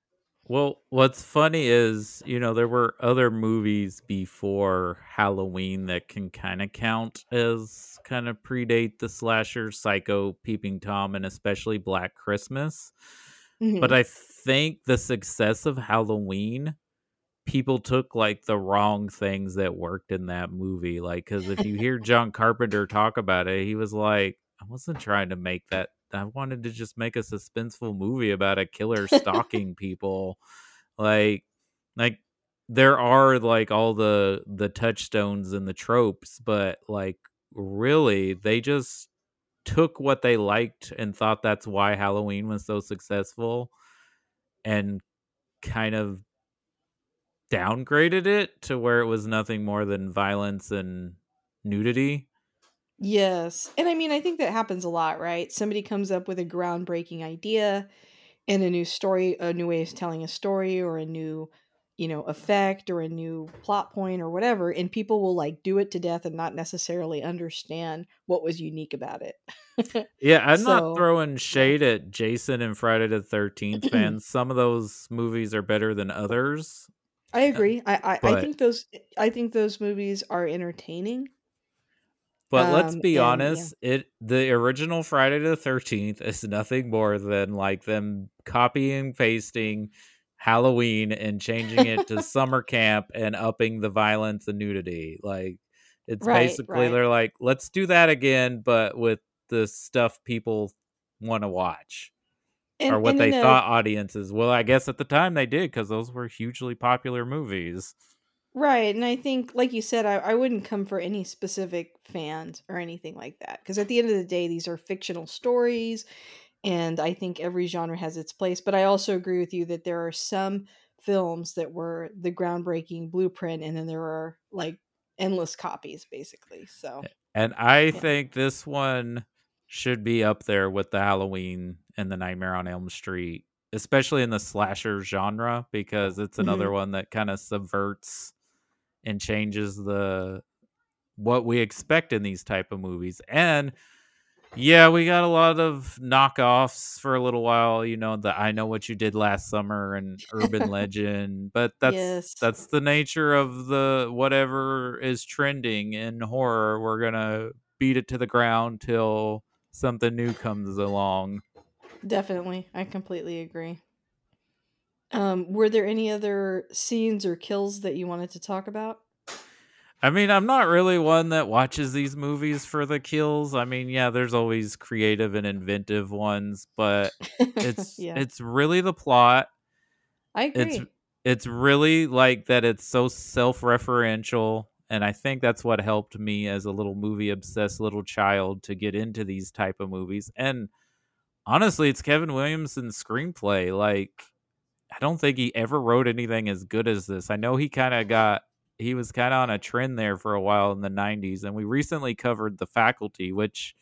Well, what's funny is, you know, there were other movies before Halloween that can kind of count as kind of predate the slasher, Psycho, Peeping Tom, and especially Black Christmas. Mm-hmm. But I think the success of Halloween, people took like the wrong things that worked in that movie. Like, because if you hear John Carpenter talk about it, he was like, I wasn't trying to make that. I wanted to just make a suspenseful movie about a killer stalking people. Like there are like all the touchstones and the tropes, but like really they just took what they liked and thought that's why Halloween was so successful and kind of downgraded it to where it was nothing more than violence and nudity. Yes. And I mean, I think that happens a lot, right? Somebody comes up with a groundbreaking idea and a new story, a new way of telling a story, or a new, you know, effect, or a new plot point, or whatever. And people will like do it to death and not necessarily understand what was unique about it. Yeah. I'm not throwing shade at Jason and Friday the 13th fans. Some of those movies are better than others. I agree. I think those movies are entertaining. But let's be honest, the original Friday the 13th is nothing more than like them copying and pasting Halloween and changing it to summer camp and upping the violence and nudity. Like it's basically they're like, let's do that again, but with the stuff people want to watch and, or what they thought audiences. Well, I guess at the time they did, because those were hugely popular movies. Right. And I think, like you said, I wouldn't come for any specific fans or anything like that, because at the end of the day, these are fictional stories, and I think every genre has its place. But I also agree with you that there are some films that were the groundbreaking blueprint, and then there are like endless copies, basically. So, and I think this one should be up there with the Halloween and the Nightmare on Elm Street, especially in the slasher genre, because it's another one that kind of subverts and changes what we expect in these type of movies. And yeah, we got a lot of knockoffs for a little while, you know, the I Know What You Did Last Summer and Urban Legend, but that's the nature of the whatever is trending in horror. We're going to beat it to the ground till something new comes along. Definitely. I completely agree. Were there any other scenes or kills that you wanted to talk about? I mean, I'm not really one that watches these movies for the kills. I mean, yeah, there's always creative and inventive ones, but it's it's really the plot. I agree. It's really like that it's so self-referential, and I think that's what helped me as a little movie-obsessed little child to get into these type of movies. And honestly, it's Kevin Williamson's screenplay. Like, I don't think he ever wrote anything as good as this. I know he was kind of on a trend there for a while in the 90s, and we recently covered The Faculty, which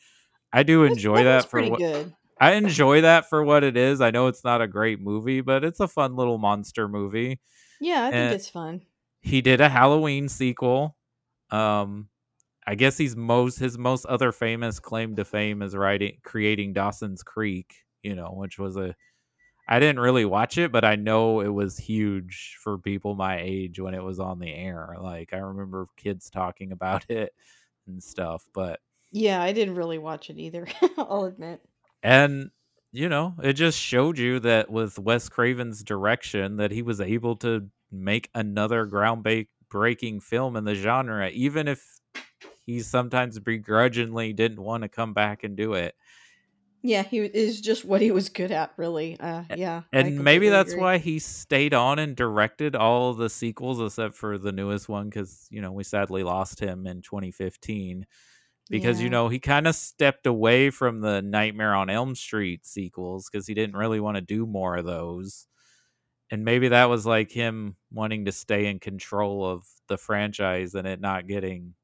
I do enjoy that for good. I enjoy that for what it is. I know it's not a great movie, but it's a fun little monster movie. Yeah, I think it's fun. He did a Halloween sequel. I guess his most other famous claim to fame is creating Dawson's Creek, you know, which was I didn't really watch it, but I know it was huge for people my age when it was on the air. Like, I remember kids talking about it and stuff, but yeah, I didn't really watch it either. I'll admit. And, you know, it just showed you that with Wes Craven's direction that he was able to make another groundbreaking film in the genre, even if he sometimes begrudgingly didn't want to come back and do it. Yeah, he is just what he was good at, really. Yeah. And maybe that's why he stayed on and directed all the sequels except for the newest one, because, you know, we sadly lost him in 2015. Because, you know, he kind of stepped away from the Nightmare on Elm Street sequels because he didn't really want to do more of those. And maybe that was like him wanting to stay in control of the franchise and it not getting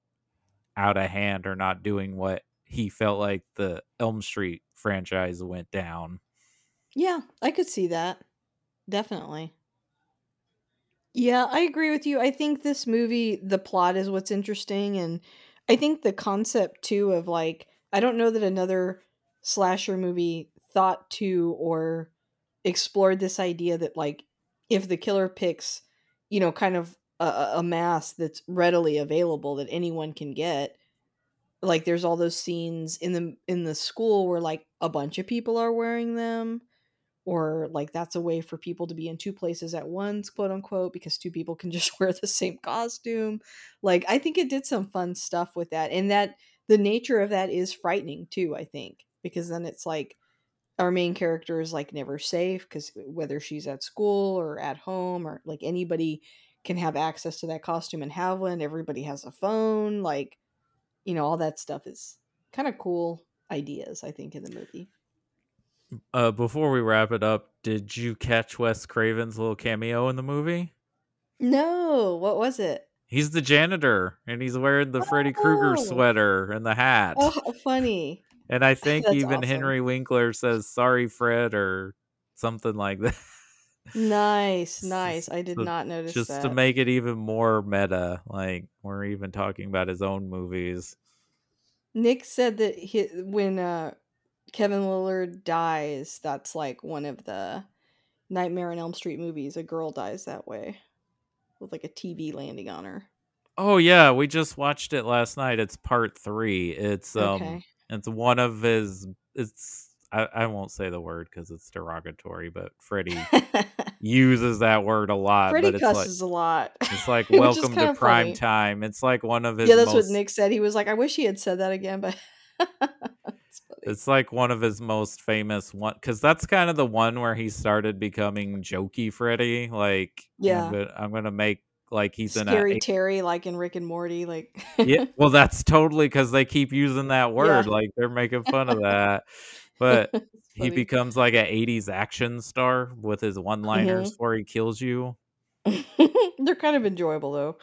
out of hand or not doing what he felt like the Elm Street franchise went down. Yeah, I could see that. Definitely. Yeah, I agree with you. I think this movie, the plot is what's interesting, and I think the concept, too, of, like, I don't know that another slasher movie thought to or explored this idea that, like, if the killer picks, you know, kind of a mask that's readily available that anyone can get, like, there's all those scenes in the school where, like, a bunch of people are wearing them, or, like, that's a way for people to be in two places at once, quote unquote, because two people can just wear the same costume. Like, I think it did some fun stuff with that. And that the nature of that is frightening too, I think, because then it's like our main character is like never safe, because whether she's at school or at home, or like anybody can have access to that costume and have one. Everybody has a phone, like, you know, all that stuff is kind of cool ideas, I think, in the movie. Before we wrap it up, did you catch Wes Craven's little cameo in the movie? No, what was it? He's the janitor, and he's wearing the Freddy Krueger sweater and the hat. Oh, how funny. And I think even awesome. Henry Winkler says, "Sorry, Fred," or something like that. Nice. I did not notice just that. Just to make it even more meta, like we're even talking about his own movies. Nick said that when Kevin Lillard dies, that's like one of the Nightmare on Elm Street movies. A girl dies that way with like a TV landing on her. Oh yeah, we just watched it last night. It's part 3. It's okay. It's one of his. It's I won't say the word because it's derogatory, but Freddy uses that word a lot. Freddy but cusses like, a lot. It's like welcome to prime time. It's like one of his. Yeah, that's what Nick said. He was like, I wish he had said that again, but. It's like one of his most famous one, because that's kind of the one where he started becoming jokey Freddy. Like, yeah, I'm gonna make like he's in Scary Terry, like in Rick and Morty. Like, yeah, well, that's totally because they keep using that word. Yeah. Like they're making fun of that. But he becomes like an 80s action star with his one-liners where he kills you. They're kind of enjoyable though.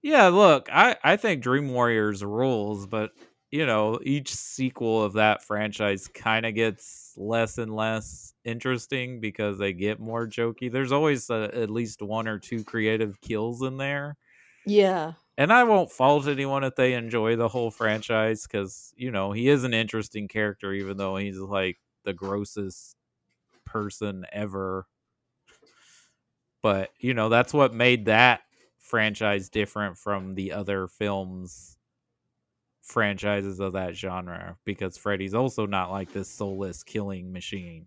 Yeah, look, I think Dream Warriors rules, but. You know, each sequel of that franchise kind of gets less and less interesting because they get more jokey. There's always at least one or two creative kills in there. Yeah. And I won't fault anyone if they enjoy the whole franchise because, you know, he is an interesting character, even though he's like the grossest person ever. But, you know, that's what made that franchise different from the other films. Franchises of that genre, because Freddy's also not like this soulless killing machine.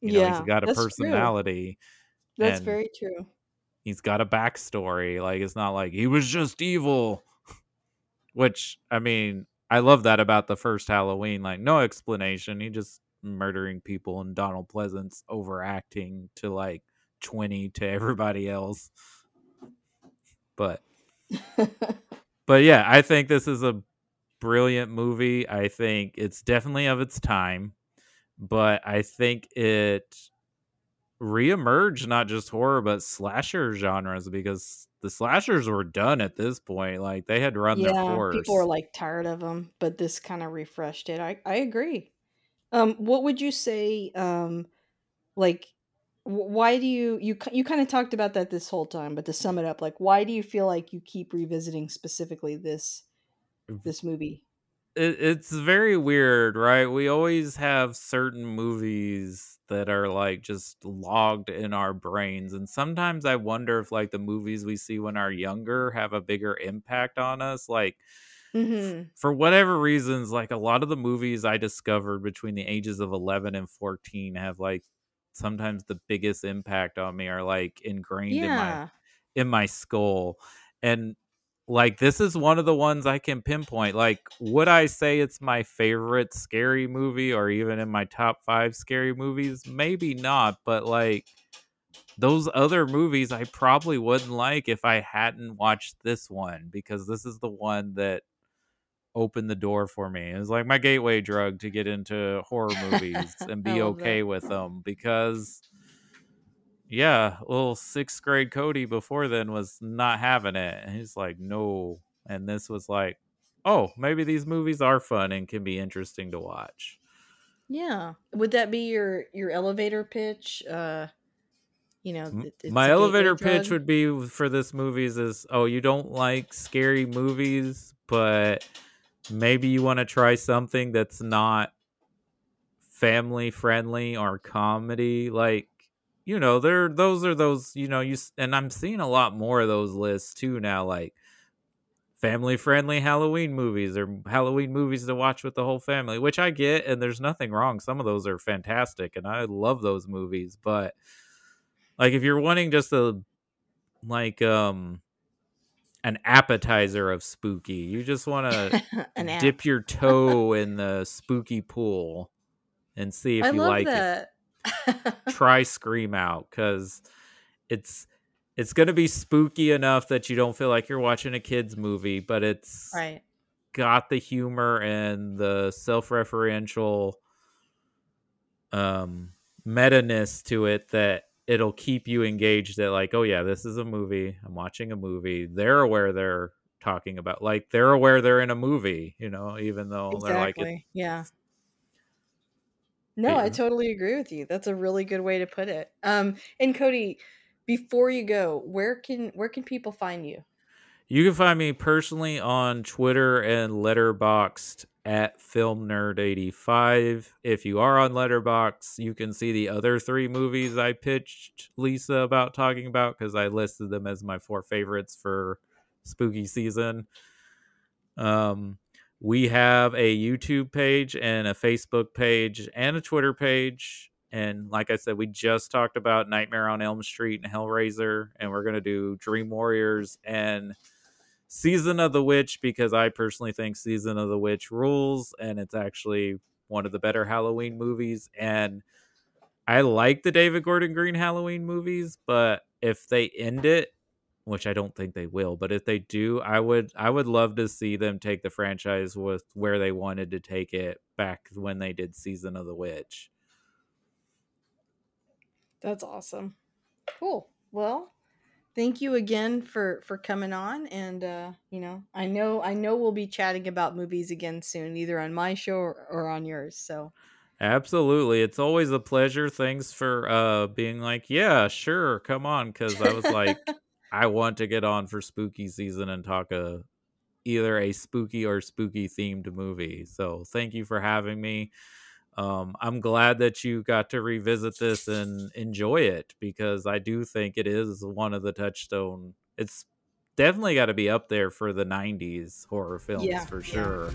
You know, he's got a personality. True. That's very true. He's got a backstory. Like, it's not like he was just evil. Which, I mean, I love that about the first Halloween. Like, no explanation. He just murdering people, and Donald Pleasance overacting to like 20 to everybody else. But yeah, I think this is a brilliant movie. I think it's definitely of its time, but I think it reemerged not just horror but slasher genres, because the slashers were done at this point. Like they had run their course. People were like tired of them, but this kind of refreshed it. I agree. What would you say? Like, why do you kind of talked about that this whole time? But to sum it up, like, why do you feel like you keep revisiting specifically this movie? it's very weird, right? We always have certain movies that are like just logged in our brains, and sometimes I wonder if like the movies we see when are younger have a bigger impact on us, like for whatever reasons, like a lot of the movies I discovered between the ages of 11 and 14 have like sometimes the biggest impact on me, are like ingrained in my skull. And like this is one of the ones I can pinpoint. Like, would I say it's my favorite scary movie or even in my top 5 scary movies? Maybe not, but like those other movies I probably wouldn't like if I hadn't watched this one, because this is the one that opened the door for me. It was like my gateway drug to get into horror movies and be okay with them, because little 6th grade Cody before then was not having it. And he's like, no. And this was like, oh, maybe these movies are fun and can be interesting to watch. Yeah. Would that be your elevator pitch? You know, my elevator pitch would be for this movie is, oh, you don't like scary movies, but maybe you want to try something that's not family friendly or comedy. Like, you know, I'm seeing a lot more of those lists too now, like family friendly Halloween movies or Halloween movies to watch with the whole family, which I get. And there's nothing wrong. Some of those are fantastic and I love those movies. But like, if you're wanting just an appetizer of spooky, you just want to dip your toe in the spooky pool and see if you like it. Try Scream out, because it's going to be spooky enough that you don't feel like you're watching a kid's movie, but it's got the humor and the self-referential meta-ness to it that it'll keep you engaged, that like, oh yeah, this is a movie, I'm watching a movie, they're aware they're talking about, like they're aware they're in a movie, you know, even though they're like No, I totally agree with you. That's a really good way to put it. And Cody, before you go, where can people find you? You can find me personally on Twitter and Letterboxd at FilmNerd85. If you are on Letterboxd, you can see the other 3 movies I pitched Lisa about talking about, because I listed them as my 4 favorites for spooky season. We have a YouTube page and a Facebook page and a Twitter page. And like I said, we just talked about Nightmare on Elm Street and Hellraiser. And we're going to do Dream Warriors and Season of the Witch, because I personally think Season of the Witch rules. And it's actually one of the better Halloween movies. And I like the David Gordon Green Halloween movies, but if they end it, which I don't think they will, but if they do, I would love to see them take the franchise with where they wanted to take it back when they did Season of the Witch. That's awesome. Cool. Well, thank you again for coming on. And, I know we'll be chatting about movies again soon, either on my show or on yours. So absolutely. It's always a pleasure. Thanks for being like, yeah, sure, come on. Because I was like... I want to get on for spooky season and talk either a spooky or spooky themed movie. So thank you for having me. I'm glad that you got to revisit this and enjoy it, because I do think it is one of the touchstone. It's definitely got to be up there for the 90s horror films for sure.